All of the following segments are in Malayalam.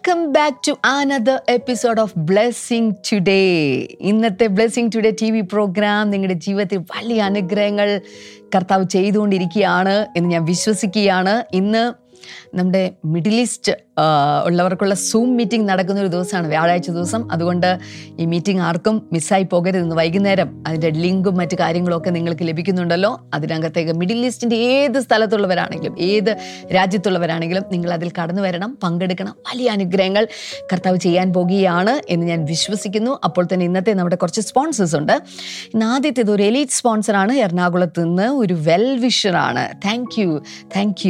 Welcome back to another episode of blessing today. ഇന്നത്തെ ബ്ലെസ്സിംഗ് ടുഡേ TV പ്രോഗ്രാം നിങ്ങളുടെ ജീവിതത്തിൽ വലിയ അനുഗ്രഹങ്ങൾ കർത്താവ് ചെയ്തുകൊണ്ടിരിക്കുകയാണ് എന്ന് ഞാൻ വിശ്വസിക്കുകയാണ്. ഇന്ന് നമ്മുടെ മിഡിൽ ഈസ്റ്റ് ഉള്ളവർക്കുള്ള സൂം മീറ്റിംഗ് നടക്കുന്നൊരു ദിവസമാണ്, വ്യാഴാഴ്ച ദിവസം. അതുകൊണ്ട് ഈ മീറ്റിംഗ് ആർക്കും മിസ്സായി പോകരുതെന്ന്. വൈകുന്നേരം അതിൻ്റെ ലിങ്കും മറ്റു കാര്യങ്ങളൊക്കെ നിങ്ങൾക്ക് ലഭിക്കുന്നുണ്ടല്ലോ. അതിനകത്തേക്ക് മിഡിൽ ഈസ്റ്റിൻ്റെ ഏത് സ്ഥലത്തുള്ളവരാണെങ്കിലും ഏത് രാജ്യത്തുള്ളവരാണെങ്കിലും നിങ്ങൾ അതിൽ കടന്നു വരണം, പങ്കെടുക്കണം. വലിയ അനുഗ്രഹങ്ങൾ കർത്താവ് ചെയ്യാൻ പോകുകയാണ് എന്ന് ഞാൻ വിശ്വസിക്കുന്നു. അപ്പോൾ തന്നെ ഇന്നത്തെ നമ്മുടെ കുറച്ച് സ്പോൺസേഴ്സ് ഉണ്ട്. ഇന്ന് ആദ്യത്തേത് ഒരു എലീറ്റ് സ്പോൺസറാണ്, എറണാകുളത്ത് നിന്ന് ഒരു വെൽ വിഷറാണ്. Thank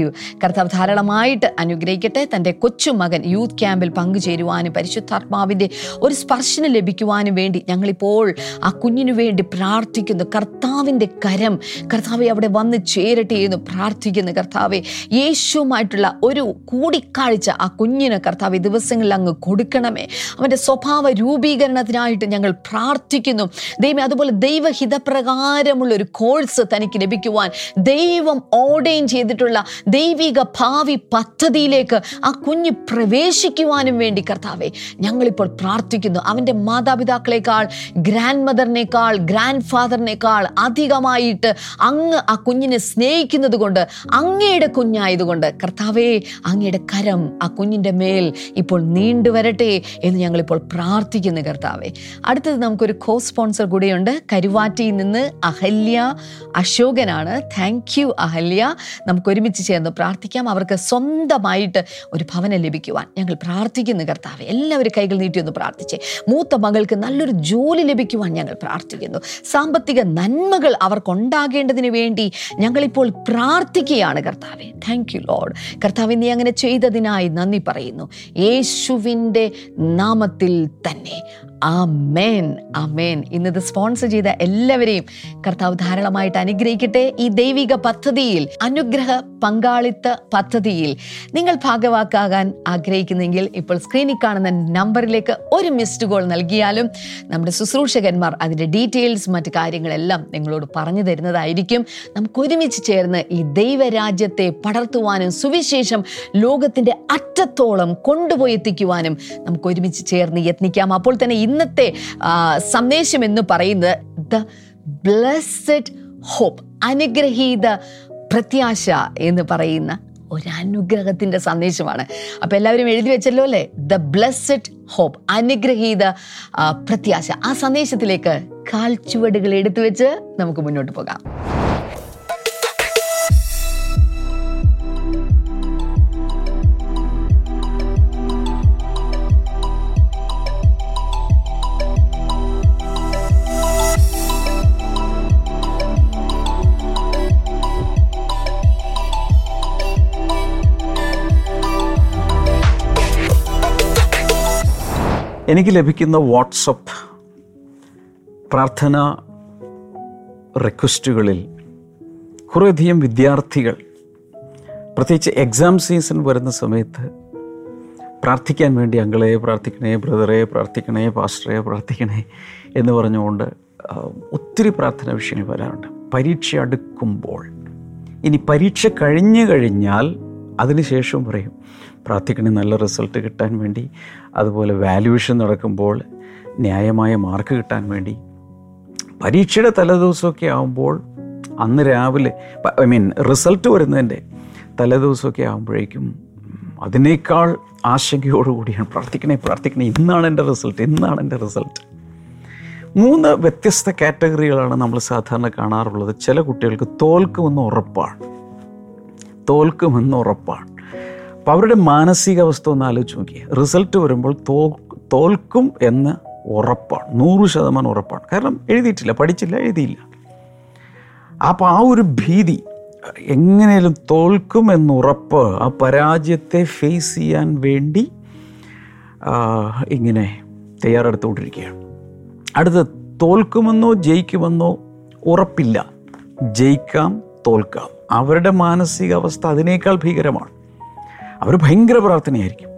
you. കർത്താവ് ധാരാളമായിട്ട് അനുഗ്രഹിക്കട്ടെ. തൻ്റെ കൊച്ചുമകൻ യൂത്ത് ക്യാമ്പിൽ പങ്കുചേരുവാനും പരിശുദ്ധാത്മാവിൻ്റെ ഒരു സ്പർശനം ലഭിക്കുവാനും വേണ്ടി ഞങ്ങളിപ്പോൾ ആ കുഞ്ഞിനു വേണ്ടി പ്രാർത്ഥിക്കുന്നു. കർത്താവിൻ്റെ കരം കർത്താവെ അവിടെ വന്ന് ചേരട്ടെ എന്ന് പ്രാർത്ഥിക്കുന്നു. കർത്താവെ, യേശുവുമായിട്ടുള്ള ഒരു കൂടിക്കാഴ്ച ആ കുഞ്ഞിന് കർത്താവ് ദിവസങ്ങളിൽ അങ്ങ് കൊടുക്കണമേ. അവൻ്റെ സ്വഭാവ രൂപീകരണത്തിനായിട്ട് ഞങ്ങൾ പ്രാർത്ഥിക്കുന്നു ദൈവമേ. അതുപോലെ ദൈവഹിതപ്രകാരമുള്ളൊരു കോഴ്സ് തനിക്ക് ലഭിക്കുവാൻ ദൈവം ഓർഡൈൻ ചെയ്തിട്ടുള്ള ദൈവിക ഭാവി പദ്ധതിയിലേക്ക് ആ കുഞ്ഞ് പ്രവേശിക്കുവാനും വേണ്ടി കർത്താവെ ഞങ്ങളിപ്പോൾ പ്രാർത്ഥിക്കുന്നു. അവൻ്റെ മാതാപിതാക്കളെക്കാൾ, ഗ്രാൻഡ് മദറിനേക്കാൾ, ഗ്രാൻഡ് ഫാദറിനേക്കാൾ അധികമായിട്ട് അങ്ങ് ആ കുഞ്ഞിനെ സ്നേഹിക്കുന്നത് കൊണ്ട്, അങ്ങയുടെ കുഞ്ഞായതുകൊണ്ട് കർത്താവെ അങ്ങയുടെ കരം ആ കുഞ്ഞിൻ്റെ മേൽ ഇപ്പോൾ നീണ്ടുവരട്ടെ എന്ന് ഞങ്ങളിപ്പോൾ പ്രാർത്ഥിക്കുന്നു കർത്താവെ. അടുത്തത് നമുക്കൊരു കോ സ്പോൺസർ കൂടിയുണ്ട്. കരുവാറ്റിയിൽ നിന്ന് അഹല്യ അശോകനാണ്. Thank you Ahalya. നമുക്കൊരുമിച്ച് ചേർന്ന് പ്രാർത്ഥിക്കാം. അവർക്ക് സ്വന്തമായിട്ട് ഒരു ഭവനം ലഭിക്കുവാൻ ഞങ്ങൾ പ്രാർത്ഥിക്കുന്നു കർത്താവെ. എല്ലാവരും കൈകൾ നീട്ടിയൊന്ന് പ്രാർത്ഥിച്ചേ. മൂത്ത മകൾക്ക് നല്ലൊരു ജോലി ലഭിക്കുവാൻ ഞങ്ങൾ പ്രാർത്ഥിക്കുന്നു. സാമ്പത്തിക നന്മകൾ അവർക്കുണ്ടാകേണ്ടതിന് വേണ്ടി ഞങ്ങളിപ്പോൾ പ്രാർത്ഥിക്കുകയാണ് കർത്താവെ. Thank you lord. കർത്താവെ, നീ അങ്ങനെ ചെയ്തതിനായി നന്ദി പറയുന്നു യേശുവിൻ്റെ നാമത്തിൽ തന്നെ. ആമേൻ, ആമേൻ. ഇന്നത് സ്പോൺസർ ചെയ്ത എല്ലാവരെയും കർത്താവ് ധാരാളമായിട്ട് അനുഗ്രഹിക്കട്ടെ. ഈ ദൈവിക പദ്ധതിയിൽ, അനുഗ്രഹ പങ്കാളിത്ത പദ്ധതിയിൽ നിങ്ങൾ ഭാഗവാക്കാകാൻ ആഗ്രഹിക്കുന്നെങ്കിൽ ഇപ്പോൾ സ്ക്രീനിൽ കാണുന്ന നമ്പറിലേക്ക് ഒരു മിസ്ഡ് കോൾ നൽകിയാലും നമ്മുടെ ശുശ്രൂഷകന്മാർ അതിൻ്റെ ഡീറ്റെയിൽസ് മറ്റു കാര്യങ്ങളെല്ലാം നിങ്ങളോട് പറഞ്ഞു തരുന്നതായിരിക്കും. നമുക്കൊരുമിച്ച് ചേർന്ന് ഈ ദൈവരാജ്യത്തെ പടർത്തുവാനും സുവിശേഷം ലോകത്തിൻ്റെ അറ്റത്തോളം കൊണ്ടുപോയി എത്തിക്കുവാനും നമുക്കൊരുമിച്ച് ചേർന്ന് യത്നിക്കാം. അപ്പോൾ തന്നെ ഇന്നത്തെ സന്ദേശം എന്ന് പറയുന്നത് ദ ബ്ലെസ്ഡ് ഹോപ്പ്, അനുഗ്രഹീത പ്രത്യാശ എന്ന് പറയുന്ന ഒരനുഗ്രഹത്തിൻ്റെ സന്ദേശമാണ്. അപ്പോൾ എല്ലാവരും എഴുതി വെച്ചല്ലോ അല്ലേ? ദ ബ്ലെസ്ഡ് ഹോപ്പ്, അനുഗ്രഹീത പ്രത്യാശ. ആ സന്ദേശത്തിലേക്ക് കാൽ ചുവടുകൾ എടുത്തു വെച്ച് നമുക്ക് മുന്നോട്ട് പോകാം. എനിക്ക് ലഭിക്കുന്ന വാട്സപ്പ് പ്രാർത്ഥനാ റിക്വസ്റ്റുകളിൽ കുറേയധികം വിദ്യാർത്ഥികൾ പ്രത്യേകിച്ച് എക്സാം സീസൺ വരുന്ന സമയത്ത് പ്രാർത്ഥിക്കാൻ വേണ്ടി അങ്കിളെ പ്രാർത്ഥിക്കണേ, ബ്രദറെ പ്രാർത്ഥിക്കണേ, പാസ്റ്ററെ പ്രാർത്ഥിക്കണേ എന്ന് പറഞ്ഞുകൊണ്ട് ഒത്തിരി പ്രാർത്ഥനാ വിഷയങ്ങൾ വരാറുണ്ട്. പരീക്ഷ അടുക്കുമ്പോൾ, ഇനി പരീക്ഷ കഴിഞ്ഞാൽ അതിനുശേഷം പറയും പ്രാർത്ഥിക്കണേ നല്ല റിസൾട്ട് കിട്ടാൻ വേണ്ടി, അതുപോലെ വാല്യുവേഷൻ നടക്കുമ്പോൾ ന്യായമായ മാർക്ക് കിട്ടാൻ വേണ്ടി. പരീക്ഷയുടെ തലേദിവസമൊക്കെ ആകുമ്പോൾ അന്ന് രാവിലെ, റിസൾട്ട് വരുന്നതിൻ്റെ തലേദിവസമൊക്കെ ആകുമ്പോഴേക്കും അതിനേക്കാൾ ആശങ്കയോടുകൂടിയാണ് പ്രാർത്ഥിക്കണേ, ഇന്നാണ് എൻ്റെ റിസൾട്ട്. 3 വ്യത്യസ്ത കാറ്റഗറികളാണ് നമ്മൾ സാധാരണ കാണാറുള്ളത്. ചില കുട്ടികൾക്ക് തോൽക്കുമെന്ന് ഉറപ്പാണ്. അപ്പോൾ അവരുടെ മാനസികാവസ്ഥ ഒന്ന് ആലോചിച്ച് നോക്കിയാൽ, റിസൾട്ട് വരുമ്പോൾ തോൽക്കും എന്ന് ഉറപ്പാണ്, 100% ഉറപ്പാണ്. കാരണം പഠിച്ചില്ല. അപ്പോൾ ആ ഒരു ഭീതി, എങ്ങനെയും തോൽക്കും എന്നുറപ്പ്, ആ പരാജയത്തെ ഫേസ് ചെയ്യാൻ വേണ്ടി ഇങ്ങനെ തയ്യാറെടുത്തുകൊണ്ടിരിക്കുകയാണ്. അടുത്തത്, തോൽക്കുമെന്നോ ജയിക്കുമെന്നോ ഉറപ്പില്ല, ജയിക്കാം തോൽക്കാം. അവരുടെ മാനസികാവസ്ഥ അതിനേക്കാൾ ഭീകരമാണ്. അവർ ഭയങ്കര പ്രാർത്ഥനയായിരിക്കും.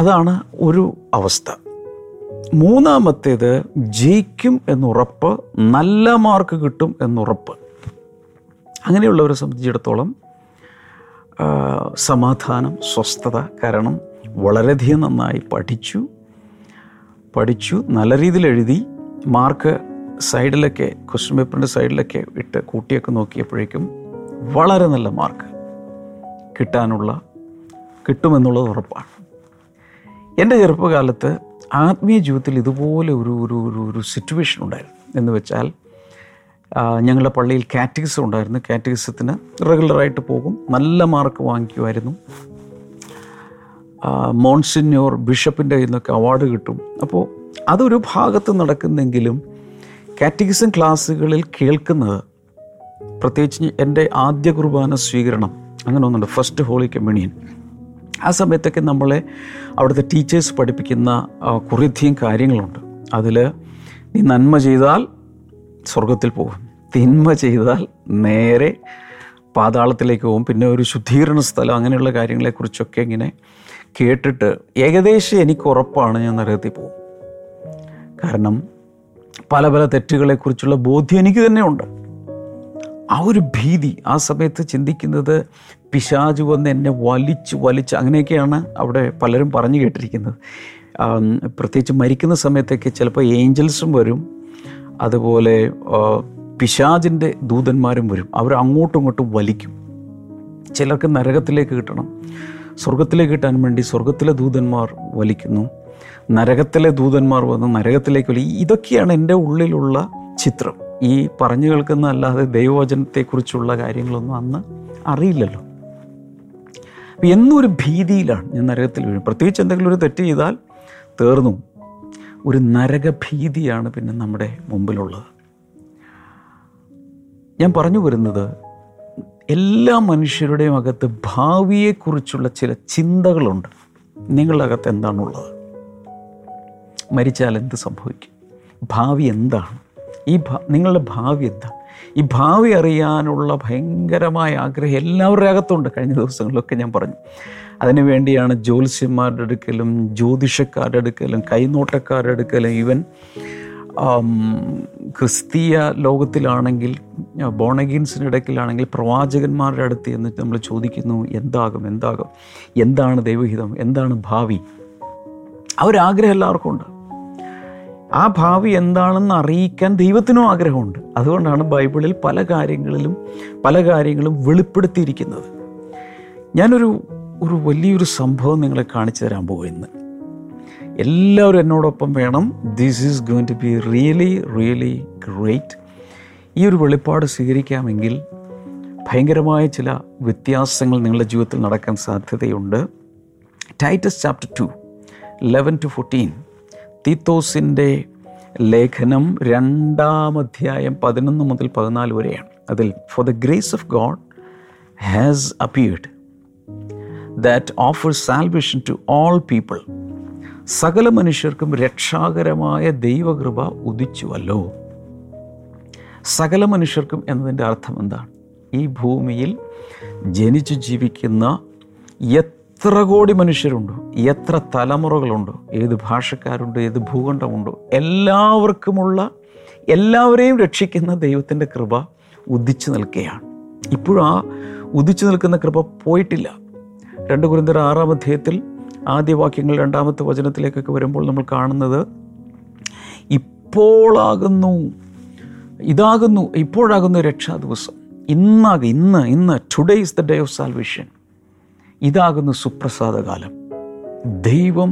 അതാണ് ഒരു അവസ്ഥ. 3ാമത്തേത്, ജയിക്കും എന്നുറപ്പ്, നല്ല മാർക്ക് കിട്ടും എന്നുറപ്പ്. അങ്ങനെയുള്ളവരെ സംബന്ധിച്ചിടത്തോളം സമാധാനം, സ്വസ്ഥത. കാരണം വളരെയധികം നന്നായി പഠിച്ചു നല്ല രീതിയിൽ എഴുതി. മാർക്ക് സൈഡിലൊക്കെ, ക്വസ്റ്റ്യൻ പേപ്പറിൻ്റെ സൈഡിലൊക്കെ ഇട്ട് കൂട്ടിയൊക്കെ നോക്കിയപ്പോഴേക്കും വളരെ നല്ല മാർക്ക് കിട്ടുമെന്നുള്ളത് ഉറപ്പാണ്. എൻ്റെ ചെറുപ്പകാലത്ത് ആത്മീയ ജീവിതത്തിൽ ഇതുപോലെ ഒരു ഒരു ഒരു സിറ്റുവേഷൻ ഉണ്ടായിരുന്നു. എന്ന് വെച്ചാൽ ഞങ്ങളുടെ പള്ളിയിൽ കാറ്റഗിസം ഉണ്ടായിരുന്നു. കാറ്റഗിസത്തിന് റെഗുലറായിട്ട് പോകും, നല്ല മാർക്ക് വാങ്ങിക്കുമായിരുന്നു. മോൺസിന്യോർ ബിഷപ്പിൻ്റെ കയ്യിൽ നിന്നൊക്കെ അവാർഡ് കിട്ടും. അപ്പോൾ അതൊരു ഭാഗത്ത് നടക്കുന്നെങ്കിലും കാറ്റഗിസം ക്ലാസ്സുകളിൽ കേൾക്കുന്നത്, പ്രത്യേകിച്ച് എൻ്റെ ആദ്യ കുർബാന സ്വീകരണം അങ്ങനെ ഒന്നുണ്ട്, ഫസ്റ്റ് ഹോളി കമ്മ്യൂണിയൻ, ആ സമയത്തൊക്കെ നമ്മളെ അവിടുത്തെ ടീച്ചേഴ്സ് പഠിപ്പിക്കുന്ന കുറേയധികം കാര്യങ്ങളുണ്ട്. അതിൽ നീ നന്മ ചെയ്താൽ സ്വർഗത്തിൽ പോകും, തിന്മ ചെയ്താൽ നേരെ പാതാളത്തിലേക്ക് പോകും, പിന്നെ ഒരു ശുദ്ധീകരണ സ്ഥലം, അങ്ങനെയുള്ള കാര്യങ്ങളെക്കുറിച്ചൊക്കെ ഇങ്ങനെ കേട്ടിട്ട് ഏകദേശം എനിക്ക് ഉറപ്പാണ് ഞാൻ നരകത്തിൽ പോകും. കാരണം പല പല തെറ്റുകളെക്കുറിച്ചുള്ള ബോധ്യം എനിക്ക് തന്നെ ഉണ്ട്. ആ ഒരു ഭീതി ആ സമയത്ത് ചിന്തിക്കുന്നത് പിശാച് വന്ന് എന്നെ വലിച്ച് അങ്ങനെയൊക്കെയാണ് അവിടെ പലരും പറഞ്ഞു കേട്ടിരിക്കുന്നത്. പ്രത്യേകിച്ച് മരിക്കുന്ന സമയത്തൊക്കെ ചിലപ്പോൾ ഏഞ്ചൽസും വരും, അതുപോലെ പിശാചിൻ്റെ ദൂതന്മാരും വരും. അവർ അങ്ങോട്ടും ഇങ്ങോട്ടും വലിക്കും. ചിലർക്ക് നരകത്തിലേക്ക് കിട്ടണം, സ്വർഗത്തിലേക്ക് കിട്ടാൻ വേണ്ടി സ്വർഗത്തിലെ ദൂതന്മാർ വലിക്കുന്നു, നരകത്തിലെ ദൂതന്മാർ വന്ന് നരകത്തിലേക്ക് വലിക്കും. ഇതൊക്കെയാണ് എൻ്റെ ഉള്ളിലുള്ള ചിത്രം. ഈ പറഞ്ഞു കേൾക്കുന്നതല്ലാതെ ദൈവവചനത്തെക്കുറിച്ചുള്ള കാര്യങ്ങളൊന്നും അന്ന് അറിയില്ലല്ലോ. അപ്പം എന്നൊരു ഭീതിയിലാണ് ഞാൻ നരകത്തിൽ വീഴും. പ്രത്യേകിച്ച് എന്തെങ്കിലും ഒരു തെറ്റ് ചെയ്താൽ തീർന്നു, ഒരു നരകഭീതിയാണ് പിന്നെ നമ്മുടെ മുമ്പിലുള്ളത്. ഞാൻ പറഞ്ഞു വരുന്നത്, എല്ലാ മനുഷ്യരുടെയും അകത്ത് ഭാവിയെക്കുറിച്ചുള്ള ചില ചിന്തകളുണ്ട്. നിങ്ങളുടെ അകത്ത് എന്താണുള്ളത്? മരിച്ചാൽ എന്ത് സംഭവിക്കും? ഭാവി എന്താണ്? നിങ്ങളുടെ ഭാവി എന്താണ്? ഈ ഭാവി അറിയാനുള്ള ഭയങ്കരമായ ആഗ്രഹം എല്ലാവരുടെ അകത്തുണ്ട്. കഴിഞ്ഞ ദിവസങ്ങളിലൊക്കെ ഞാൻ പറഞ്ഞു, അതിനുവേണ്ടിയാണ് ജ്യോത്സ്യന്മാരുടെ അടുക്കലും ജ്യോതിഷക്കാരുടെ അടുക്കലും കൈനോട്ടക്കാരുടെ അടുക്കലും, ഈവൻ ക്രിസ്തീയ ലോകത്തിലാണെങ്കിൽ ബോണഗീൻസിൻ്റെ ഇടയ്ക്കിലാണെങ്കിൽ പ്രവാചകന്മാരുടെ അടുത്ത് എന്ന് നമ്മൾ ചോദിക്കുന്നു, എന്താകും, എന്താണ് ദൈവഹിതം, എന്താണ് ഭാവി? അവരാഗ്രഹം എല്ലാവർക്കും ഉണ്ട്. ആ ഭാവി എന്താണെന്ന് അറിയിക്കാൻ ദൈവത്തിനും ആഗ്രഹമുണ്ട്. അതുകൊണ്ടാണ് ബൈബിളിൽ പല കാര്യങ്ങളും വെളിപ്പെടുത്തിയിരിക്കുന്നത്. ഞാനൊരു വലിയൊരു സംഭവം നിങ്ങളെ കാണിച്ചു തരാൻ പോകുന്നു. എല്ലാവരും എന്നോടൊപ്പം വേണം. This is going to be really really great. ഈ ഒരു വെളിപ്പാട് സ്വീകരിക്കാമെങ്കിൽ ഭയങ്കരമായ ചില വ്യത്യാസങ്ങൾ നിങ്ങളുടെ ജീവിതത്തിൽ നടക്കാൻ സാധ്യതയുണ്ട്. ടൈറ്റസ് ചാപ്റ്റർ 2:11-14, തീത്തോസിൻ്റെ ലേഖനം 2-ാം അധ്യായം 11 മുതൽ 14 വരെയാണ്. അതിൽ for the grace of God has appeared that offers salvation to all people, സകല മനുഷ്യർക്കും രക്ഷാകരമായ ദൈവകൃപ ഉദിച്ചുവല്ലോ. സകല മനുഷ്യർക്കും എന്നതിൻ്റെ അർത്ഥം എന്താണ്? ഈ ഭൂമിയിൽ ജനിച്ചു ജീവിക്കുന്ന എത്ര കോടി മനുഷ്യരുണ്ടോ, എത്ര തലമുറകളുണ്ടോ, ഏത് ഭാഷക്കാരുണ്ടോ, ഏത് ഭൂഖണ്ഡമുണ്ടോ, എല്ലാവരെയും രക്ഷിക്കുന്ന ദൈവത്തിൻ്റെ കൃപ ഉദിച്ചു നിൽക്കുകയാണ്. ഇപ്പോഴും ആ ഉദിച്ചു നിൽക്കുന്ന കൃപ പോയിട്ടില്ല. 2 കൊരിന്ത്യർ 6-ാം അധ്യായത്തിൽ ആദ്യവാക്യങ്ങൾ 2-ാമത്തെ വചനത്തിലേക്കൊക്കെ വരുമ്പോൾ നമ്മൾ കാണുന്നത്, ഇപ്പോഴാകുന്നു രക്ഷാ ദിവസം, ഇന്ന് today is the day of salvation, ഇതാകുന്നു സുപ്രസാദകാലം. ദൈവം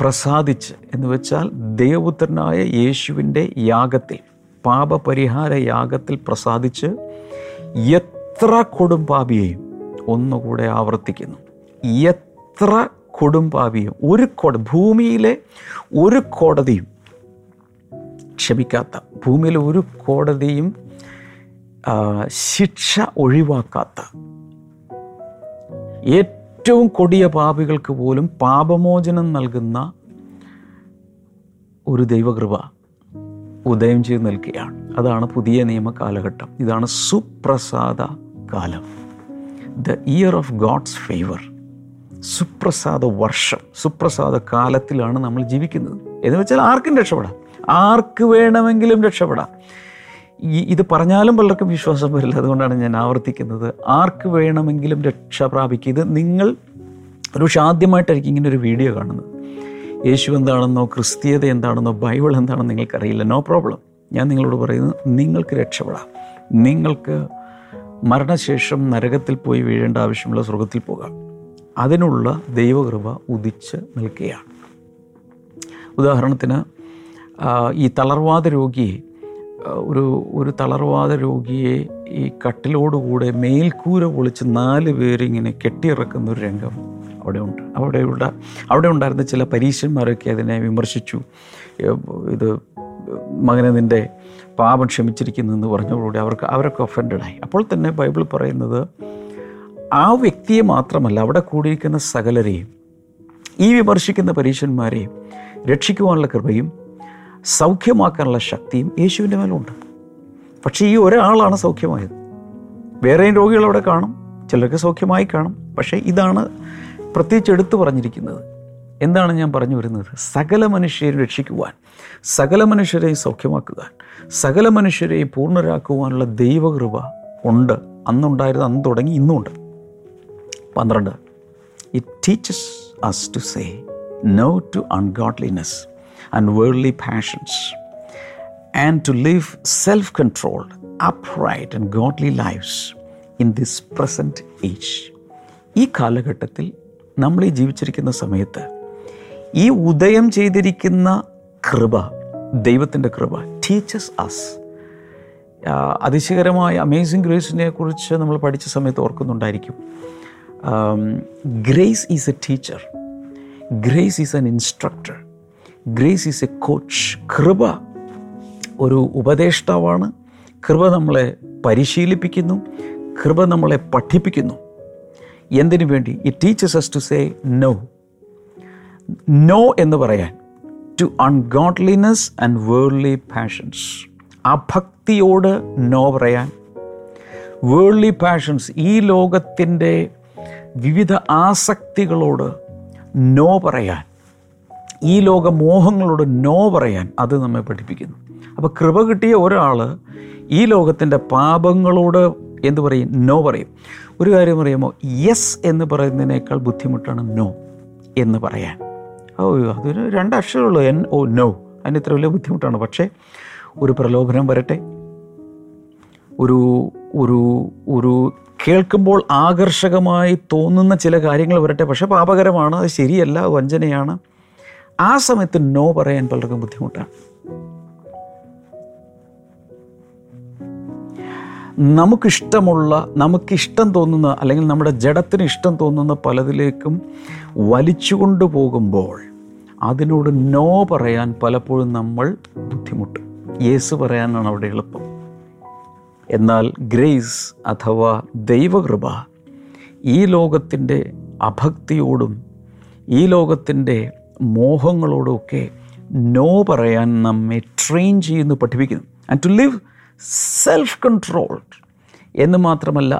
പ്രസാദിച്ച്, എന്ന് വെച്ചാൽ ദൈവപുത്രനായ യേശുവിൻ്റെ യാഗത്തിൽ, പാപപരിഹാര യാഗത്തിൽ പ്രസാദിച്ച് എത്ര കൊടുംപാപിയെയും, ഒന്നുകൂടെ ആവർത്തിക്കുന്നു, എത്ര കൊടുംപാപിയും, ഭൂമിയിലെ ഒരു കോടതിയും ക്ഷമിക്കാത്ത, ഭൂമിയിലെ ഒരു കോടതിയും ശിക്ഷ ഒഴിവാക്കാത്ത, ഏറ്റവും കൊടിയ പാപികൾക്ക് പോലും പാപമോചനം നൽകുന്ന ഒരു ദൈവകൃപ ഉദയം ചെയ്ത് നിൽക്കുകയാണ്. അതാണ് പുതിയ നിയമ കാലഘട്ടം. ഇതാണ് സുപ്രസാദ കാലം, the year of God's favour, സുപ്രസാദ വർഷം, സുപ്രസാദ കാലത്തിലാണ് നമ്മൾ ജീവിക്കുന്നത്. എന്ന് വെച്ചാൽ ആർക്കും രക്ഷപ്പെടാം, ആർക്ക് വേണമെങ്കിലും രക്ഷപ്പെടാം. ഇത് പറഞ്ഞാലും പലർക്കും വിശ്വാസം വരില്ല. അതുകൊണ്ടാണ് ഞാൻ ആവർത്തിക്കുന്നത്. ആർക്ക് വേണമെങ്കിലും രക്ഷ പ്രാപിക്കുക. ഇത് നിങ്ങൾ ഒരു പക്ഷേ ആദ്യമായിട്ടായിരിക്കും ഇങ്ങനെ ഒരു വീഡിയോ കാണുന്നത്. യേശു എന്താണെന്നോ ക്രിസ്തീയത എന്താണെന്നോ ബൈബിൾ എന്താണെന്നോ നിങ്ങൾക്കറിയില്ല. No problem. ഞാൻ നിങ്ങളോട് പറയുന്നത് നിങ്ങൾക്ക് രക്ഷപ്പെടാം. നിങ്ങൾക്ക് മരണശേഷം നരകത്തിൽ പോയി വീഴേണ്ട ആവശ്യമുള്ള സ്വർഗത്തിൽ പോകാം. അതിനുള്ള ദൈവകൃപ ഉദിച്ച് നിൽക്കുകയാണ്. ഉദാഹരണത്തിന് ഈ തളർവാദ രോഗിയെ ഒരു തളർവാദ രോഗിയെ ഈ കട്ടിലോടുകൂടെ മേൽക്കൂര പൊളിച്ച് 4 പേരിങ്ങനെ കെട്ടിയിറക്കുന്ന ഒരു രംഗം അവിടെ ഉണ്ടായിരുന്ന ചില പരീശന്മാരൊക്കെ അതിനെ വിമർശിച്ചു. ഇത് മകനെ നിൻ്റെ പാപം ക്ഷമിച്ചിരിക്കുന്നു എന്ന് പറഞ്ഞതോടുകൂടി അവരൊക്കെ ഒഫൻഡായി. അപ്പോൾ തന്നെ ബൈബിൾ പറയുന്നത് ആ വ്യക്തിയെ മാത്രമല്ല, അവിടെ കൂടിയിരിക്കുന്ന സകലരെയും, ഈ വിമർശിക്കുന്ന പരീശന്മാരെയും രക്ഷിക്കുവാനുള്ള കൃപയും സൗഖ്യമാക്കാനുള്ള ശക്തിയും യേശുവിൻ്റെ മേലുണ്ട്. പക്ഷേ ഈ ഒരാളാണ് സൗഖ്യമായത്. വേറെയും രോഗികൾ അവിടെ കാണും, ചിലർക്ക് സൗഖ്യമായി കാണും. പക്ഷേ ഇതാണ് പ്രത്യേകിച്ച് എടുത്തു പറഞ്ഞിരിക്കുന്നത്. എന്താണ് ഞാൻ പറഞ്ഞു വരുന്നത്? സകല മനുഷ്യരെയും രക്ഷിക്കുവാൻ, സകല മനുഷ്യരെയും സൗഖ്യമാക്കുവാൻ, സകല മനുഷ്യരെയും പൂർണ്ണരാക്കുവാനുള്ള ദൈവകൃപ ഉണ്ട്. അന്നുണ്ടായിരുന്നു, അന്ന് തുടങ്ങി ഇന്നുമുണ്ട്. 12 it teaches us to say no to ungodliness and worldly passions and to live self-controlled, upright and godly lives in this present age. ഈ കാലഘട്ടത്തിൽ നമ്മൾ ഈ ജീവിച്ചിരിക്കുന്ന സമയത്ത് ഈ ഉദയം ചെയ്തിരിക്കുന്ന കൃപ, ദൈവത്തിൻ്റെ കൃപ ടീച്ചസ് അസ്. അതിശയകരമായ അമേസിംഗ് ഗ്രേസിനെ കുറിച്ച് നമ്മൾ പഠിച്ച സമയത്ത് ഓർക്കുന്നുണ്ടായിരിക്കും. Grace is a teacher. Grace is an instructor. Grace is a coach. കൃപ ഒരു ഉപദേഷ്ടാവാണ്. കൃപ നമ്മളെ പരിശീലിപ്പിക്കുന്നു. കൃപ നമ്മളെ പഠിപ്പിക്കുന്നു. എന്തിനു വേണ്ടി? It teaches us to say no. No എന്ന് പറയാൻ, to ungodliness and worldly passions. അഭക്തിയോട് no പറയാൻ, worldly passions ഈ ലോകത്തിൻ്റെ വിവിധ ആസക്തികളോട് നോ പറയാൻ, ഈ ലോകമോഹങ്ങളോട് നോ പറയാൻ അത് നമ്മെ പഠിപ്പിക്കുന്നു. അപ്പോൾ കൃപ കിട്ടിയ ഒരാൾ ഈ ലോകത്തിൻ്റെ പാപങ്ങളോട് എന്തു പറയും? നോ പറയും. ഒരു കാര്യം പറയുമോ, യെസ് എന്ന് പറയുന്നതിനേക്കാൾ ബുദ്ധിമുട്ടാണ് നോ എന്ന് പറയാൻ. ഓ, അതൊരു 2 അക്ഷരമുള്ളൂ, എൻ ഓ നോ. അതിന് ഇത്ര വലിയ ബുദ്ധിമുട്ടാണ്. പക്ഷേ ഒരു പ്രലോഭനം വരട്ടെ, ഒരു ഒരു ഒരു കേൾക്കുമ്പോൾ ആകർഷകമായി തോന്നുന്ന ചില കാര്യങ്ങൾ വരട്ടെ. പക്ഷേ പാപകരമാണ്, അത് ശരിയല്ല, വഞ്ചനയാണ്. ആ സമയത്ത് നോ പറയാൻ പലർക്കും ബുദ്ധിമുട്ടാണ്. നമുക്കിഷ്ടമുള്ള, നമുക്കിഷ്ടം തോന്നുന്ന, അല്ലെങ്കിൽ നമ്മുടെ ജഡത്തിന് ഇഷ്ടം തോന്നുന്ന പലതിലേക്കും വലിച്ചുകൊണ്ടു പോകുമ്പോൾ അതിനോട് നോ പറയാൻ പലപ്പോഴും നമ്മൾ ബുദ്ധിമുട്ട്. യേസ് പറയാനാണ് അവിടെ എളുപ്പം. എന്നാൽ ഗ്രേസ് അഥവാ ദൈവകൃപ ഈ ലോകത്തിൻ്റെ അഭക്തിയോടും ഈ ലോകത്തിൻ്റെ മോഹങ്ങളോടുമൊക്കെ നോ പറയാൻ നമ്മെ ട്രെയിൻ ചെയ്യുന്നു, പഠിപ്പിക്കുന്നു. And to live self controlled എന്ന് മാത്രമല്ല,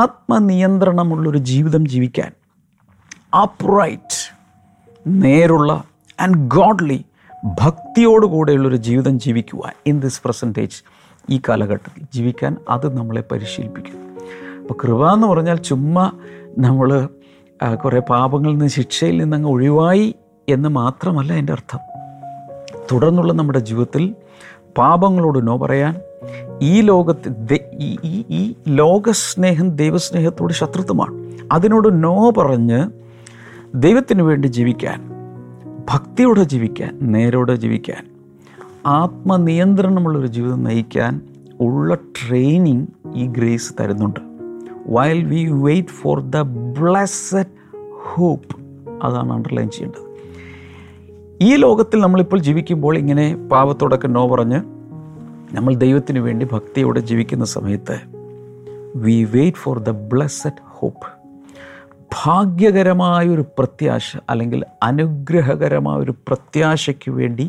ആത്മനിയന്ത്രണമുള്ളൊരു ജീവിതം ജീവിക്കാൻ, അപ്രൈറ്റ്, നേരുള്ള ആൻഡ് ഗോഡ്ലി, ഭക്തിയോടുകൂടെയുള്ളൊരു ജീവിതം ജീവിക്കുവാൻ ഇൻ ദിസ് പ്രസൻറ്റേജ്, ഈ കാലഘട്ടത്തിൽ ജീവിക്കാൻ അത് നമ്മളെ പരിശീലിപ്പിക്കുന്നു. അപ്പോൾ കൃപ എന്ന് പറഞ്ഞാൽ ചുമ്മാ നമ്മൾ കുറേ പാപങ്ങളിൽ നിന്ന്, ശിക്ഷയിൽ നിന്നങ്ങ് ഒഴിവായി എന്ന് മാത്രമല്ല എൻ്റെ അർത്ഥം. തുടർന്നുള്ള നമ്മുടെ ജീവിതത്തിൽ പാപങ്ങളോട് നോ പറയാൻ, ഈ ലോകത്തെ, ഈ ലോകസ്നേഹം ദൈവസ്നേഹത്തോട് ശത്രുത്വമാണ്, അതിനോട് നോ പറഞ്ഞ് ദൈവത്തിന് വേണ്ടി ജീവിക്കാൻ, ഭക്തിയോടെ ജീവിക്കാൻ, നേരോടെ ജീവിക്കാൻ, ആത്മനിയന്ത്രണമുള്ളൊരു ജീവിതം നയിക്കാൻ ഉള്ള ട്രെയിനിങ് ഈ ഗ്രേസ് തരുന്നുണ്ട്. While we wait for the blessed hope, അതാണ് അണ്ടർലൈൻ ചെയ്യേണ്ടത്. ഈ ലോകത്തിൽ നമ്മളിപ്പോൾ ജീവിക്കുമ്പോൾ ഇങ്ങനെ പാപത്തോടൊക്കെ നോ പറഞ്ഞ് നമ്മൾ ദൈവത്തിന് വേണ്ടി ഭക്തിയോടെ ജീവിക്കുന്ന സമയത്ത് we wait for the blessed hope, ഭാഗ്യകരമായൊരു പ്രത്യാശ, അല്ലെങ്കിൽ അനുഗ്രഹകരമായൊരു പ്രത്യാശയ്ക്ക് വേണ്ടി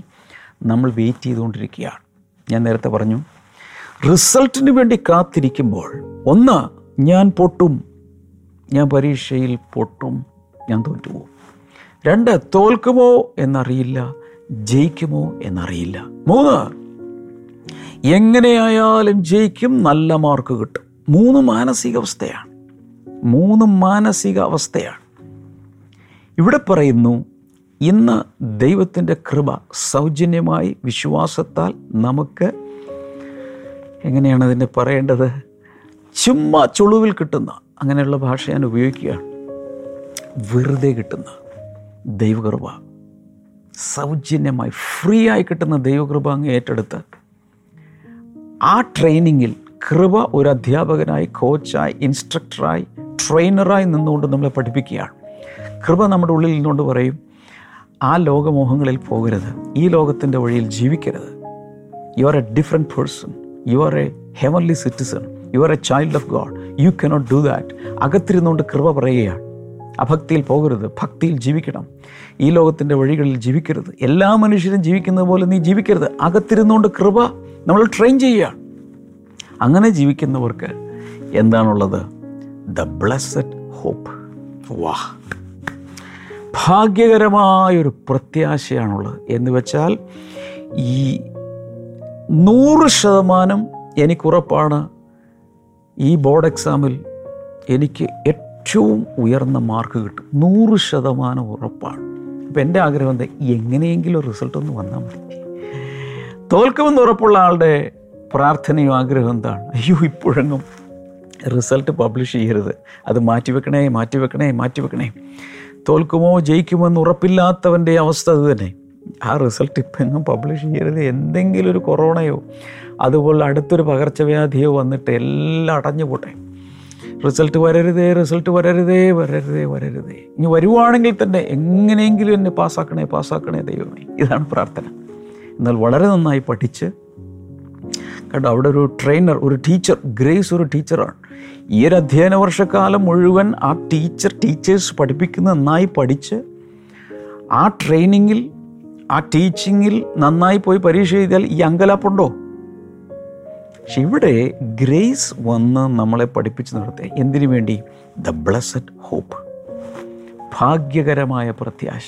നമ്മൾ വെയിറ്റ് ചെയ്തുകൊണ്ടിരിക്കുകയാണ്. ഞാൻ നേരത്തെ പറഞ്ഞു, റിസൾട്ടിന് വേണ്ടി കാത്തിരിക്കുമ്പോൾ ഒന്ന്, ഞാൻ പൊട്ടും, ഞാൻ പരീക്ഷയിൽ പൊട്ടും, ഞാൻ തോറ്റുപോകും. 2, തോൽക്കുമോ എന്നറിയില്ല, ജയിക്കുമോ എന്നറിയില്ല. 3, എങ്ങനെയായാലും ജയിക്കും, നല്ല മാർക്ക് കിട്ടും. മൂന്ന് മാനസികാവസ്ഥയാണ് ഇവിടെ പറയുന്നു. ഇന്ന് ദൈവത്തിൻ്റെ കൃപ സൗജന്യമായി വിശ്വാസത്താൽ നമുക്ക്, എങ്ങനെയാണ് അതിനെ പറയേണ്ടത്, ചുമ്മാ ചുളുവിൽ കിട്ടുന്ന, അങ്ങനെയുള്ള ഭാഷ ഞാൻ ഉപയോഗിക്കുകയാണ്, വെറുതെ കിട്ടുന്ന ദൈവകൃപ, സൗജന്യമായി ഫ്രീ ആയി കിട്ടുന്ന ദൈവകൃപ അങ്ങ് ഏറ്റെടുത്ത് ആ ട്രെയിനിങ്ങിൽ കൃപ ഒരു അധ്യാപകനായി, കോച്ചായി, ഇൻസ്ട്രക്ടറായി, ട്രെയിനറായി നിന്നുകൊണ്ട് നമ്മളെ പഠിപ്പിക്കുകയാണ്. കൃപ നമ്മുടെ ഉള്ളിൽ നിന്നുകൊണ്ട് പറയും, ആ ലോകമോഹങ്ങളിൽ പോകരുത്, ഈ ലോകത്തിൻ്റെ വഴിയിൽ ജീവിക്കരുത്. You are a different person, you are a heavenly citizen, you are a child of God, you cannot do that. അകത്തിരുന്നുകൊണ്ട് കൃപ പറയുകയാണ്, അഭക്തിയിൽ പോകരുത്, ഭക്തിയിൽ ജീവിക്കണം, ഈ ലോകത്തിൻ്റെ വഴികളിൽ ജീവിക്കരുത്, എല്ലാ മനുഷ്യരും ജീവിക്കുന്നത് പോലെ നീ ജീവിക്കരുത്. അകത്തിരുന്നുകൊണ്ട് കൃപ നമ്മൾ ട്രെയിൻ ചെയ്യുകയാണ്. അങ്ങനെ ജീവിക്കുന്നവർക്ക് എന്താണുള്ളത്? The blessed hope. വാഹ്, ഭാഗ്യകരമായൊരു പ്രത്യാശയാണുള്ളത്. എന്ന് വെച്ചാൽ ഈ 100% എനിക്കുറപ്പാണ്, ഈ ബോർഡ് എക്സാമിൽ എനിക്ക് ഏറ്റവും ഉയർന്ന മാർക്ക് കിട്ടും, 100% ഉറപ്പാണ്. അപ്പം എൻ്റെ ആഗ്രഹം എന്താ, എങ്ങനെയെങ്കിലും റിസൾട്ടൊന്ന് വന്നാൽ മതി. തോൽക്കുമെന്ന് ഉറപ്പുള്ള ആളുടെ പ്രാർത്ഥനയും ആഗ്രഹം എന്താണ്? അയ്യോ, ഇപ്പോഴെങ്ങും റിസൾട്ട് പബ്ലിഷ് ചെയ്യരുത്, അത് മാറ്റിവെക്കണേ. തോൽക്കുമോ ജയിക്കുമോ എന്ന് ഉറപ്പില്ലാത്തവൻ്റെ അവസ്ഥ അത് തന്നെ, ആ റിസൾട്ട് ഇപ്പം എങ്ങും പബ്ലിഷ് ചെയ്യരുത്, എന്തെങ്കിലും ഒരു കൊറോണയോ അതുപോലെ അടുത്തൊരു പകർച്ചവ്യാധിയോ വന്നിട്ട് എല്ലാം അടഞ്ഞു പോട്ടെ, റിസൾട്ട് വരരുതേ. ഇനി വരുവാണെങ്കിൽ തന്നെ എങ്ങനെയെങ്കിലും എന്നെ പാസ്സാക്കണേ ദൈവമേ, ഇതാണ് പ്രാർത്ഥന. എന്നാൽ വളരെ നന്നായി പഠിച്ച് കേട്ടോ, അവിടെ ഒരു ട്രെയിനർ, ഒരു ടീച്ചർ, ഗ്രേസ് ഒരു ടീച്ചറാണ്. ഈ ഒരു അധ്യയന വർഷക്കാലം മുഴുവൻ ആ ടീച്ചേഴ്സ് പഠിപ്പിക്കുന്ന, നന്നായി പഠിച്ച് ആ ട്രെയിനിങ്ങിൽ, ആ ടീച്ചിങ്ങിൽ നന്നായി പോയി പരീക്ഷ എഴുതിയാൽ ഈ അങ്കലാപ്പുണ്ടോ? പക്ഷെ ഇവിടെ ഗ്രേസ് വന്ന് നമ്മളെ പഠിപ്പിച്ച് നടത്തി. എന്തിനു വേണ്ടി? ദ ബ്ലെസ്സഡ് ഹോപ്പ്, ഭാഗ്യകരമായ പ്രത്യാശ.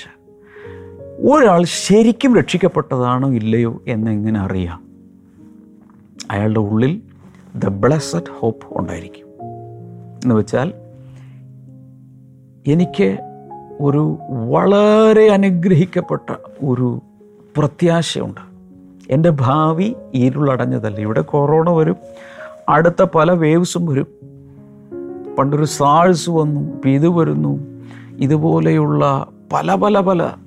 ഒരാൾ ശരിക്കും രക്ഷിക്കപ്പെട്ടതാണോ ഇല്ലയോ എന്നെങ്ങനെ അറിയാം? അയാളുടെ ഉള്ളിൽ ദ ബ്ലെസ്സഡ് ഹോപ്പ് ഉണ്ടായിരിക്കും. എന്ന് വെച്ചാൽ എനിക്ക് ഒരു വളരെ അനുഗ്രഹിക്കപ്പെട്ട ഒരു പ്രത്യാശയുണ്ട്, എൻ്റെ ഭാവി ഇരുളടഞ്ഞതല്ല. ഇവിടെ കൊറോണ വരും, അടുത്ത പല വേവ്സും വരും, പണ്ടൊരു സാൾസ് വന്നു, ഇപ്പം ഇത് വരുന്നു, ഇതുപോലെയുള്ള പല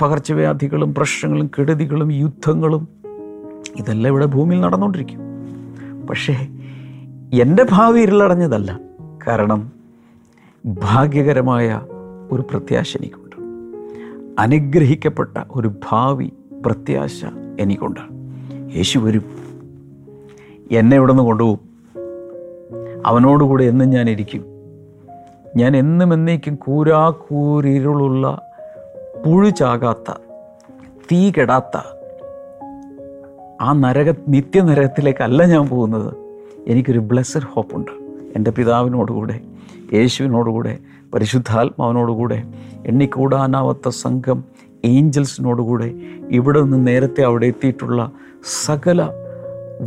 പകർച്ചവ്യാധികളും പ്രശ്നങ്ങളും കെടുതികളും യുദ്ധങ്ങളും ഇതെല്ലാം ഇവിടെ ഭൂമിയിൽ നടന്നുകൊണ്ടിരിക്കും. പക്ഷേ എൻ്റെ ഭാവി ഇരുളടഞ്ഞതല്ല, കാരണം ഭാഗ്യകരമായ ഒരു പ്രത്യാശ എനിക്കുണ്ട്, അനുഗ്രഹിക്കപ്പെട്ട ഒരു ഭാവി പ്രത്യാശ എനിക്കുണ്ട്. യേശു വരും, എന്നെ ഇവിടെ നിന്ന് കൊണ്ടുപോകും, അവനോടുകൂടെ എന്നും ഞാനിരിക്കും, ഞാൻ എന്നും എന്നേക്കും കൂരാക്കൂരിരുളുള്ള, പുഴു ചാകാത്ത, തീ കെടാത്ത ആ നിത്യനരകത്തിലേക്കല്ല ഞാൻ പോകുന്നത്. എനിക്കൊരു ബ്ലെസ്സഡ് ഹോപ്പുണ്ട്, എൻ്റെ പിതാവിനോടുകൂടെ, യേശുവിനോടുകൂടെ, പരിശുദ്ധാത്മാവിനോടുകൂടെ, എണ്ണിക്കൂടാനാവാത്ത സംഘം ഏഞ്ചൽസിനോടുകൂടെ, ഇവിടെ നിന്ന് നേരത്തെ അവിടെ എത്തിയിട്ടുള്ള സകല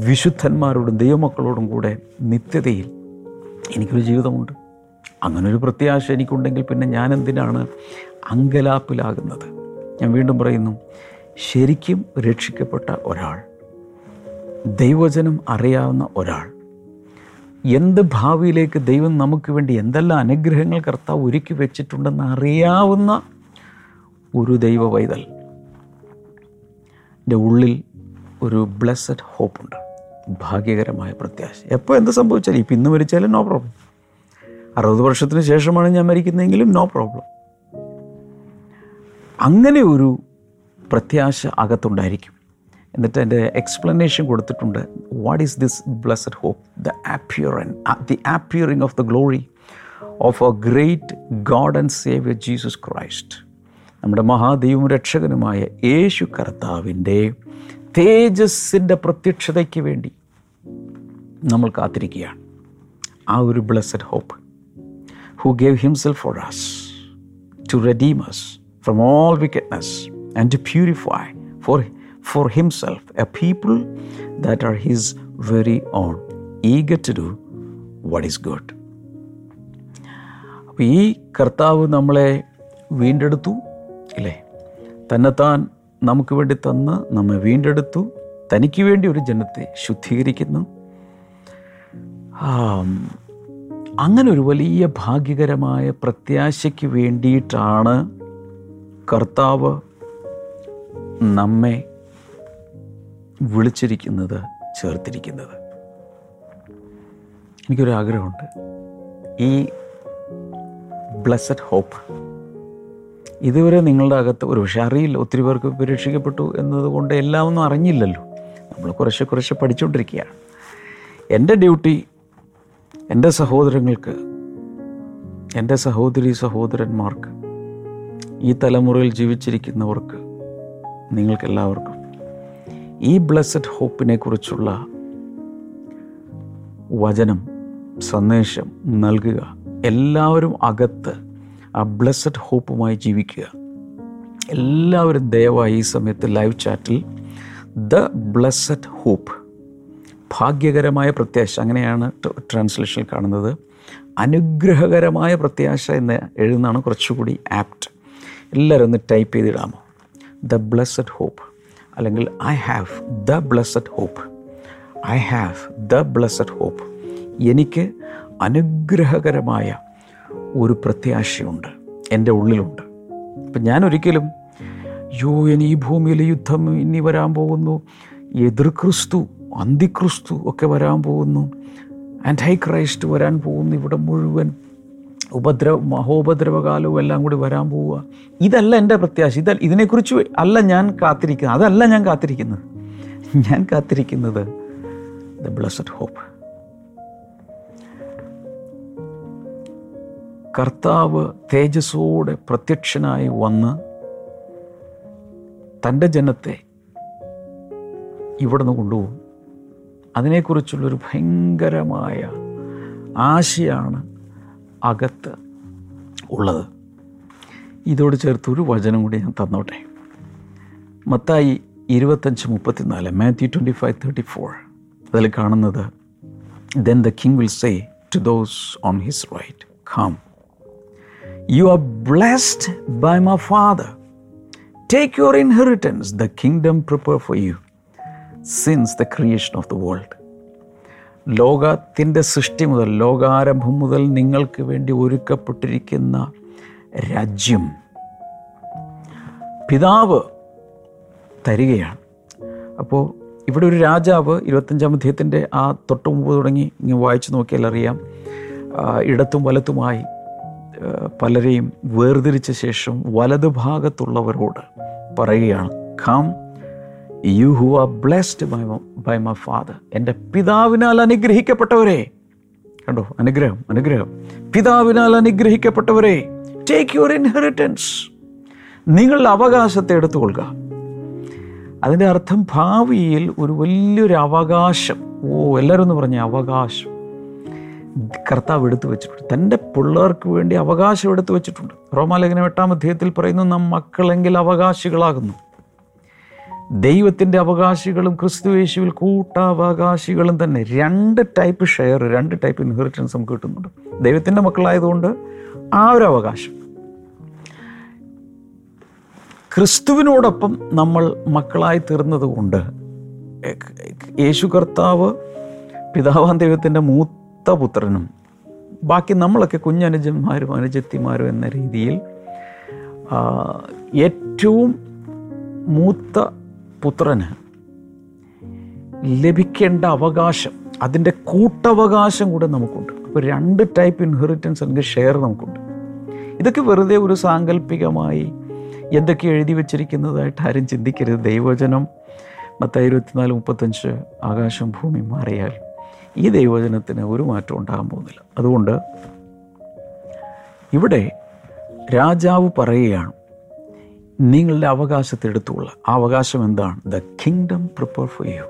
വിശുദ്ധന്മാരോടും ദൈവമക്കളോടും കൂടെ നിത്യതയിൽ എനിക്കൊരു ജീവിതമുണ്ട്. അങ്ങനൊരു പ്രത്യാശ എനിക്കുണ്ടെങ്കിൽ പിന്നെ ഞാനെന്തിനാണ് അങ്കലാപ്പിലാകുന്നത്? ഞാൻ വീണ്ടും പറയുന്നു, ശരിക്കും രക്ഷിക്കപ്പെട്ട ഒരാൾ, ദൈവവചനം അറിയാവുന്ന ഒരാൾ, എന്ത് ഭാവിയിലേക്ക് ദൈവം നമുക്ക് വേണ്ടി എന്തെല്ലാം അനുഗ്രഹങ്ങൾ കർത്താവ് ഒരുക്കി വെച്ചിട്ടുണ്ടെന്ന് അറിയാവുന്ന ഒരു ദൈവ വൈതൽ, എൻ്റെ ഉള്ളിൽ ഒരു ബ്ലെസ്സഡ് ഹോപ്പുണ്ട്, ഭാഗ്യകരമായ പ്രത്യാശ. എപ്പോൾ എന്ത് സംഭവിച്ചാലും, ഇപ്പം ഇന്ന് മരിച്ചാലും നോ പ്രോബ്ലം, 60 വർഷത്തിന് ശേഷമാണ് ഞാൻ മരിക്കുന്നതെങ്കിലും നോ പ്രോബ്ലം. അങ്ങനെ ഒരു പ്രത്യാശ അകത്തുണ്ടായിരിക്കും. എന്നിട്ട് എൻ്റെ എക്സ്പ്ലനേഷൻ കൊടുത്തിട്ടുണ്ട്, what is this blessed hope? The appearing of the glory of a great God and saviour Jesus Christ, നമ്മുടെ മഹാദൈവം രക്ഷകനുമായ യേശു കർത്താവിൻ്റെ തേജസ്സിൻ്റെ പ്രത്യക്ഷതയ്ക്ക് വേണ്ടി നമ്മൾ കാത്തിരിക്കുകയാണ്. ആ ഒരു blessed hope, who gave himself for us to redeem us from all wickedness and to purify for for himself a people that are his very own, eager to do what is good. അപ്പോൾ ഈ കർത്താവ് നമ്മളെ വീണ്ടെടുത്തു, ഇല്ലേ? തന്നെത്താൻ നമുക്ക് വേണ്ടി തന്ന് നമ്മെ വീണ്ടെടുത്തു. തനിക്ക് വേണ്ടി ഒരു ജനത്തെ ശുദ്ധീകരിക്കുന്നു. അങ്ങനെ ഒരു വലിയ ഭാഗ്യകരമായ പ്രത്യാശയ്ക്ക് വേണ്ടിയിട്ടാണ് കർത്താവ് നമ്മെ വിളിച്ചിരിക്കുന്നത്, ചേർത്തിരിക്കുന്നത്. എനിക്കൊരാഗ്രഹമുണ്ട്, ഈ ബ്ലെസ്സഡ് ഹോപ്പ് ഇതുവരെ നിങ്ങളുടെ അകത്ത് ഒരു പക്ഷേ അറിയില്ല. ഒത്തിരി പേർക്ക് പരീക്ഷിക്കപ്പെട്ടു എന്നതുകൊണ്ട് എല്ലാം ഒന്നും അറിഞ്ഞില്ലല്ലോ. നമ്മൾ കുറേശ്ശെ പഠിച്ചുകൊണ്ടിരിക്കുകയാണ്. എൻ്റെ ഡ്യൂട്ടി എൻ്റെ സഹോദരങ്ങൾക്ക്, എൻ്റെ സഹോദരി സഹോദരന്മാർക്ക്, ഈ തലമുറയിൽ ജീവിച്ചിരിക്കുന്നവർക്ക്, നിങ്ങൾക്കെല്ലാവർക്കും ഈ ബ്ലെസ്സഡ് ഹോപ്പിനെക്കുറിച്ചുള്ള വചനം, സന്ദേശം നൽകുക. എല്ലാവരും അകത്ത് ആ ബ്ലെസ്സഡ് ഹോപ്പുമായി ജീവിക്കുക. എല്ലാവരും ദയവായി ഈ സമയത്ത് ലൈവ് ചാറ്റിൽ ദ ബ്ലെസ്സഡ് ഹോപ്പ്, ഭാഗ്യകരമായ പ്രത്യാശ, അങ്ങനെയാണ് ട്രാൻസ്ലേഷനിൽ കാണുന്നത്, അനുഗ്രഹകരമായ പ്രത്യാശ എന്ന് എഴുതുന്നതാണ് കുറച്ചുകൂടി ആപ്റ്റ്. എല്ലാവരും ഒന്ന് ടൈപ്പ് ചെയ്തിടാമോ? ദ ബ്ലെസ്സഡ് ഹോപ്പ്, അല്ലെങ്കിൽ I have the blessed hope, I have the blessed hope, എനിക്ക് അനുഗ്രഹകരമായ ഒരു പ്രത്യാശയുണ്ട്, എൻ്റെ ഉള്ളിലുണ്ട്. അപ്പം ഞാനൊരിക്കലും യോ ഇനി ഈ ഭൂമിയിൽ യുദ്ധം ഇനി വരാൻ പോകുന്നു, എതിർക്രിസ്തു, അന്തിക്രിസ്തു ഒക്കെ വരാൻ പോകുന്നു, ആൻറ്റൈ ക്രൈസ്റ്റ് വരാൻ പോകുന്നു, ഇവിടെ മുഴുവൻ മഹോപദ്രവകാലവും എല്ലാം കൂടി വരാൻ പോവുക, ഇതല്ല എൻ്റെ പ്രത്യാശ. ഇതിനെക്കുറിച്ച് അല്ല ഞാൻ കാത്തിരിക്കുന്നത്, അതല്ല ഞാൻ കാത്തിരിക്കുന്നത്. ഞാൻ കാത്തിരിക്കുന്നത് ദ ബ്ലെസ്സഡ് ഹോപ്പ്. കർത്താവ് തേജസ്സോടെ പ്രത്യക്ഷനായി വന്ന് തൻ്റെ ജനത്തെ ഇവിടുന്ന് കൊണ്ടുപോകും. അതിനെക്കുറിച്ചുള്ളൊരു ഭയങ്കരമായ ആശയാണ് അകത്ത് ഉള്ളത്. ഇതോട് ചേർത്തൊരു വചനം കൂടി ഞാൻ തന്നോട്ടെ. മത്തായി 25:34, Matthew 25:34, അതിൽ കാണുന്നത്, then the king will say to those on his right, come, you are blessed by my father, take your inheritance, the kingdom prepared for you since the creation of the world. ലോകത്തിൻ്റെ സൃഷ്ടി മുതൽ, ലോകാരംഭം മുതൽ നിങ്ങൾക്ക് വേണ്ടി ഒരുക്കപ്പെട്ടിരിക്കുന്ന രാജ്യം പിതാവ് തരികയാണ്. അപ്പോൾ ഇവിടെ ഒരു രാജാവ്, 25-ാം അധ്യായത്തിൻ്റെ ആ തൊട്ട് മുമ്പ് തുടങ്ങി ഇങ്ങനെ വായിച്ചു നോക്കിയാൽ അറിയാം, ഇടത്തും വലത്തുമായി പലരെയും വേർതിരിച്ച ശേഷം വലതുഭാഗത്തുള്ളവരോട് പറയുകയാണ്, come You who are blessed by my father, എൻ്റെ പിതാവിനാൽ അനുഗ്രഹിക്കപ്പെട്ടവരെ. കണ്ടോ, അനുഗ്രഹം പിതാവിനാൽ അനുഗ്രഹിക്കപ്പെട്ടവരെ, ടേക്ക് യുവർ ഇൻഹെറിറ്റൻസ്, നിങ്ങളുടെ അവകാശത്തെ എടുത്തുകൊള്ളുക. അതിൻ്റെ അർത്ഥം ഭാവിയിൽ ഒരു വലിയൊരു അവകാശം, എല്ലാവരും എന്ന് പറഞ്ഞ അവകാശം കർത്താവ് എടുത്തു വെച്ചിട്ടുണ്ട്. തൻ്റെ പിള്ളേർക്ക് വേണ്ടി അവകാശം എടുത്തു വെച്ചിട്ടുണ്ട്. റോമാലേഖനം 8-ാം അധ്യായത്തിൽ പറയുന്നു, നാം മക്കളെങ്കിൽ അവകാശികളാകുന്നു, ദൈവത്തിൻ്റെ അവകാശികളും ക്രിസ്തുയേശുവിൽ കൂട്ടവകാശികളും തന്നെ. രണ്ട് ടൈപ്പ് ഷെയർ, രണ്ട് ടൈപ്പ് ഇൻഹെറിറ്റൻസ് നമുക്ക് കിട്ടുന്നുണ്ട്. ദൈവത്തിൻ്റെ മക്കളായതുകൊണ്ട് ആ ഒരു അവകാശം, ക്രിസ്തുവിനോടൊപ്പം നമ്മൾ മക്കളായി തീർന്നത് കൊണ്ട്, യേശു കർത്താവ് പിതാവാൻ ദൈവത്തിൻ്റെ മൂത്ത പുത്രനും ബാക്കി നമ്മളൊക്കെ കുഞ്ഞനുജന്മാരും അനുജത്തിമാരും എന്ന രീതിയിൽ ഏറ്റവും മൂത്ത പുത്രന് ലഭിക്കേണ്ട അവകാശം, അതിൻ്റെ കൂട്ടവകാശം കൂടെ നമുക്കുണ്ട്. അപ്പോൾ രണ്ട് ടൈപ്പ് ഇൻഹെറിറ്റൻസ് അല്ലെങ്കിൽ ഷെയർ നമുക്കുണ്ട്. ഇതൊക്കെ വെറുതെ ഒരു സാങ്കല്പികമായി എന്തൊക്കെ എഴുതി വച്ചിരിക്കുന്നതായിട്ട് ആരും ചിന്തിക്കരുത്. ദൈവവചനം മത്തായി 24:35, ആകാശം ഭൂമി മാറിയാൽ ഈ ദൈവവചനത്തിന് ഒരു മാറ്റം ഉണ്ടാകാൻ പോകുന്നില്ല. അതുകൊണ്ട് ഇവിടെ രാജാവ് പറയുകയാണ്, നിങ്ങളുടെ അവകാശത്തെ എടുത്തുകൊള്ളുക. ആ അവകാശം എന്താണ്? The kingdom prepare for you,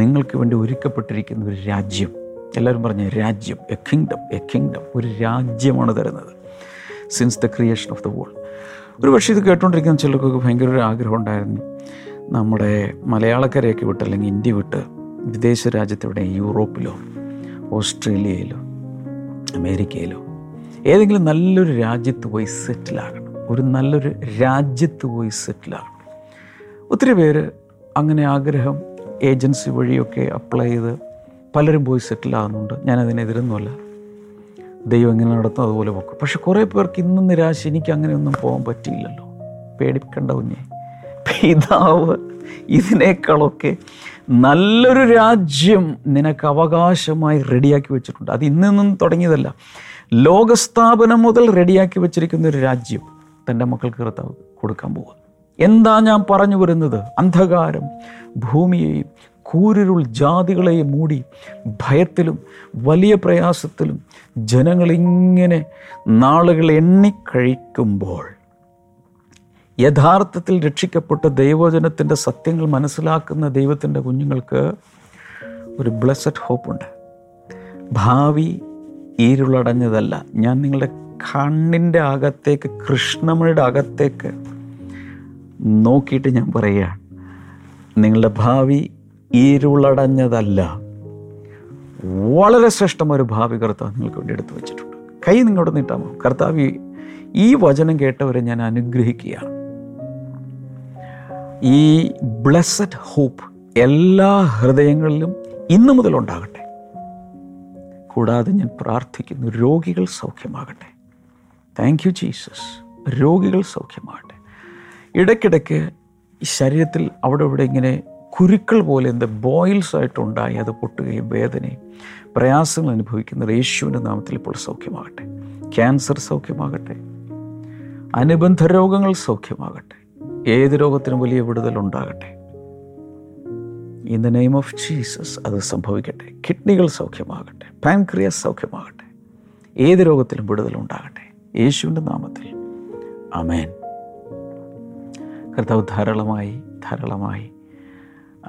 നിങ്ങൾക്ക് വേണ്ടി ഒരുക്കപ്പെട്ടിരിക്കുന്ന ഒരു രാജ്യം. എല്ലാവരും പറഞ്ഞ രാജ്യം, എ കിങ്ഡം, ഒരു രാജ്യമാണ് തരുന്നത്. Since the creation of the world. ഒരു പക്ഷേ ഇത് കേട്ടുകൊണ്ടിരിക്കുന്ന ചിലർക്കൊക്കെ ഭയങ്കര ഒരു ആഗ്രഹം ഉണ്ടായിരുന്നു, നമ്മുടെ മലയാളക്കരയൊക്കെ വിട്ട് അല്ലെങ്കിൽ ഇന്ത്യ വിട്ട് വിദേശ രാജ്യത്തെവിടെ യൂറോപ്പിലോ ഓസ്ട്രേലിയയിലോ അമേരിക്കയിലോ ഏതെങ്കിലും നല്ലൊരു രാജ്യത്ത് പോയി സെറ്റിലാകണം, ഒരു നല്ലൊരു രാജ്യത്ത് പോയി സെറ്റിലാകണം. ഒത്തിരി പേര് അങ്ങനെ ആഗ്രഹം ഏജൻസി വഴിയൊക്കെ അപ്ലൈ ചെയ്ത് പലരും പോയി സെറ്റിലാകുന്നുണ്ട്. ഞാനതിനെതിരൊന്നുമല്ല, ദൈവം എങ്ങനെ നടത്തും അതുപോലെ പോക്കും. പക്ഷെ കുറേ പേർക്ക് ഇന്നും നിരാശ, എനിക്ക് അങ്ങനെയൊന്നും പോകാൻ പറ്റിയില്ലല്ലോ, പേടിക്കണ്ട കുഞ്ഞേ, പിതാവ് ഇതിനേക്കാളൊക്കെ നല്ലൊരു രാജ്യം നിനക്ക് അവകാശമായി റെഡിയാക്കി വെച്ചിട്ടുണ്ട്. അത് ഇന്നും തുടങ്ങിയതല്ല, ലോകസ്ഥാപനം മുതൽ റെഡിയാക്കി വെച്ചിരിക്കുന്ന ഒരു രാജ്യം തൻ്റെ മക്കൾക്ക് കർത്താവ് കൊടുക്കാൻ പോകുക. എന്താ ഞാൻ പറഞ്ഞു വരുന്നത്? അന്ധകാരം ഭൂമിയെയും കൂരിരുൾ ജാതികളെയും മൂടി ഭയത്തിലും വലിയ പ്രയാസത്തിലും ജനങ്ങളിങ്ങനെ നാളുകൾ എണ്ണിക്കഴിക്കുമ്പോൾ യഥാർത്ഥത്തിൽ രക്ഷിക്കപ്പെട്ട ദൈവജനത്തിൻ്റെ സത്യങ്ങൾ മനസ്സിലാക്കുന്ന ദൈവത്തിൻ്റെ കുഞ്ഞുങ്ങൾക്ക് ഒരു ബ്ലെസ്സഡ് ഹോപ്പുണ്ട്. ഭാവി ഇരുളടഞ്ഞതല്ല. ഞാൻ നിങ്ങളുടെ കണ്ണിൻ്റെ അകത്തേക്ക്, കൃഷ്ണമണിയുടെ അകത്തേക്ക് നോക്കിയിട്ട് ഞാൻ പറയുകയാണ്, നിങ്ങളുടെ ഭാവി ഇരുളടഞ്ഞതല്ല, വളരെ ശ്രേഷ്ഠമൊരു ഭാവി കർത്താവ് നിങ്ങൾക്ക് വേണ്ടി എടുത്തു വച്ചിട്ടുണ്ട്. കൈ നിങ്ങളോട് നീട്ടാമോ? കർത്താവ്, ഈ വചനം കേട്ടവരെ ഞാൻ അനുഗ്രഹിക്കുകയാണ്. ഈ ബ്ലെസ്സഡ് ഹോപ്പ് എല്ലാ ഹൃദയങ്ങളിലും ഇന്നു മുതൽ ഉണ്ടാകട്ടെ. കൂടാതെ ഞാൻ പ്രാർത്ഥിക്കുന്നു, രോഗികൾ സൗഖ്യമാകട്ടെ. Thank you Jesus. രോഗികൾ സൗഖ്യമാകട്ടെ. ഇടയ്ക്കിടയ്ക്ക് ശരീരത്തിൽ അവിടെ ഇവിടെ ഇങ്ങനെ കുരുക്കൾ പോലെ എന്ത് ബോയിൽസ് ആയിട്ടുണ്ടായി അത് പൊട്ടുകയും വേദനയും പ്രയാസങ്ങൾ അനുഭവിക്കുന്ന യേശുവിൻ്റെ നാമത്തിൽ ഇപ്പോൾ സൗഖ്യമാകട്ടെ. ക്യാൻസർ സൗഖ്യമാകട്ടെ. അനുബന്ധ രോഗങ്ങൾ സൗഖ്യമാകട്ടെ. ഏത് രോഗത്തിനും വലിയ വിടുതൽ ഉണ്ടാകട്ടെ. In the name of Jesus അത് സംഭവിക്കട്ടെ. കിഡ്നികൾ സൗഖ്യമാകട്ടെ. പാൻക്രിയാസ് സൗഖ്യമാകട്ടെ. ഏത് രോഗത്തിലും വിടുതൽ ഉണ്ടാകട്ടെ യേശുവിൻ്റെ നാമത്തിൽ. ആമേൻ. കർത്താവ് ധാരാളമായി ധാരാളമായി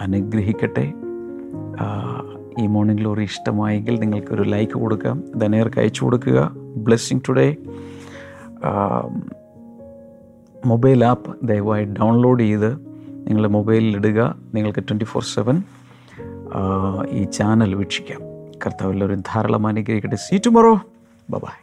അനുഗ്രഹിക്കട്ടെ. ഈ മോർണിംഗ് ഗ്ലോറി ഇഷ്ടമായെങ്കിൽ നിങ്ങൾക്കൊരു ലൈക്ക് കൊടുക്കാം, ധനേർക്ക് അയച്ചു കൊടുക്കുക. ബ്ലെസ്സിങ് ടുഡേ മൊബൈൽ ആപ്പ് ദയവായി ഡൗൺലോഡ് ചെയ്ത് നിങ്ങളുടെ മൊബൈലിലിടുക. നിങ്ങൾക്ക് 24/7 ഈ ചാനൽ വീക്ഷിക്കാം. കർത്താവ് എല്ലാവരും ധാരാളം അനുഗ്രഹിക്കട്ടെ. See tomorrow. ബൈ.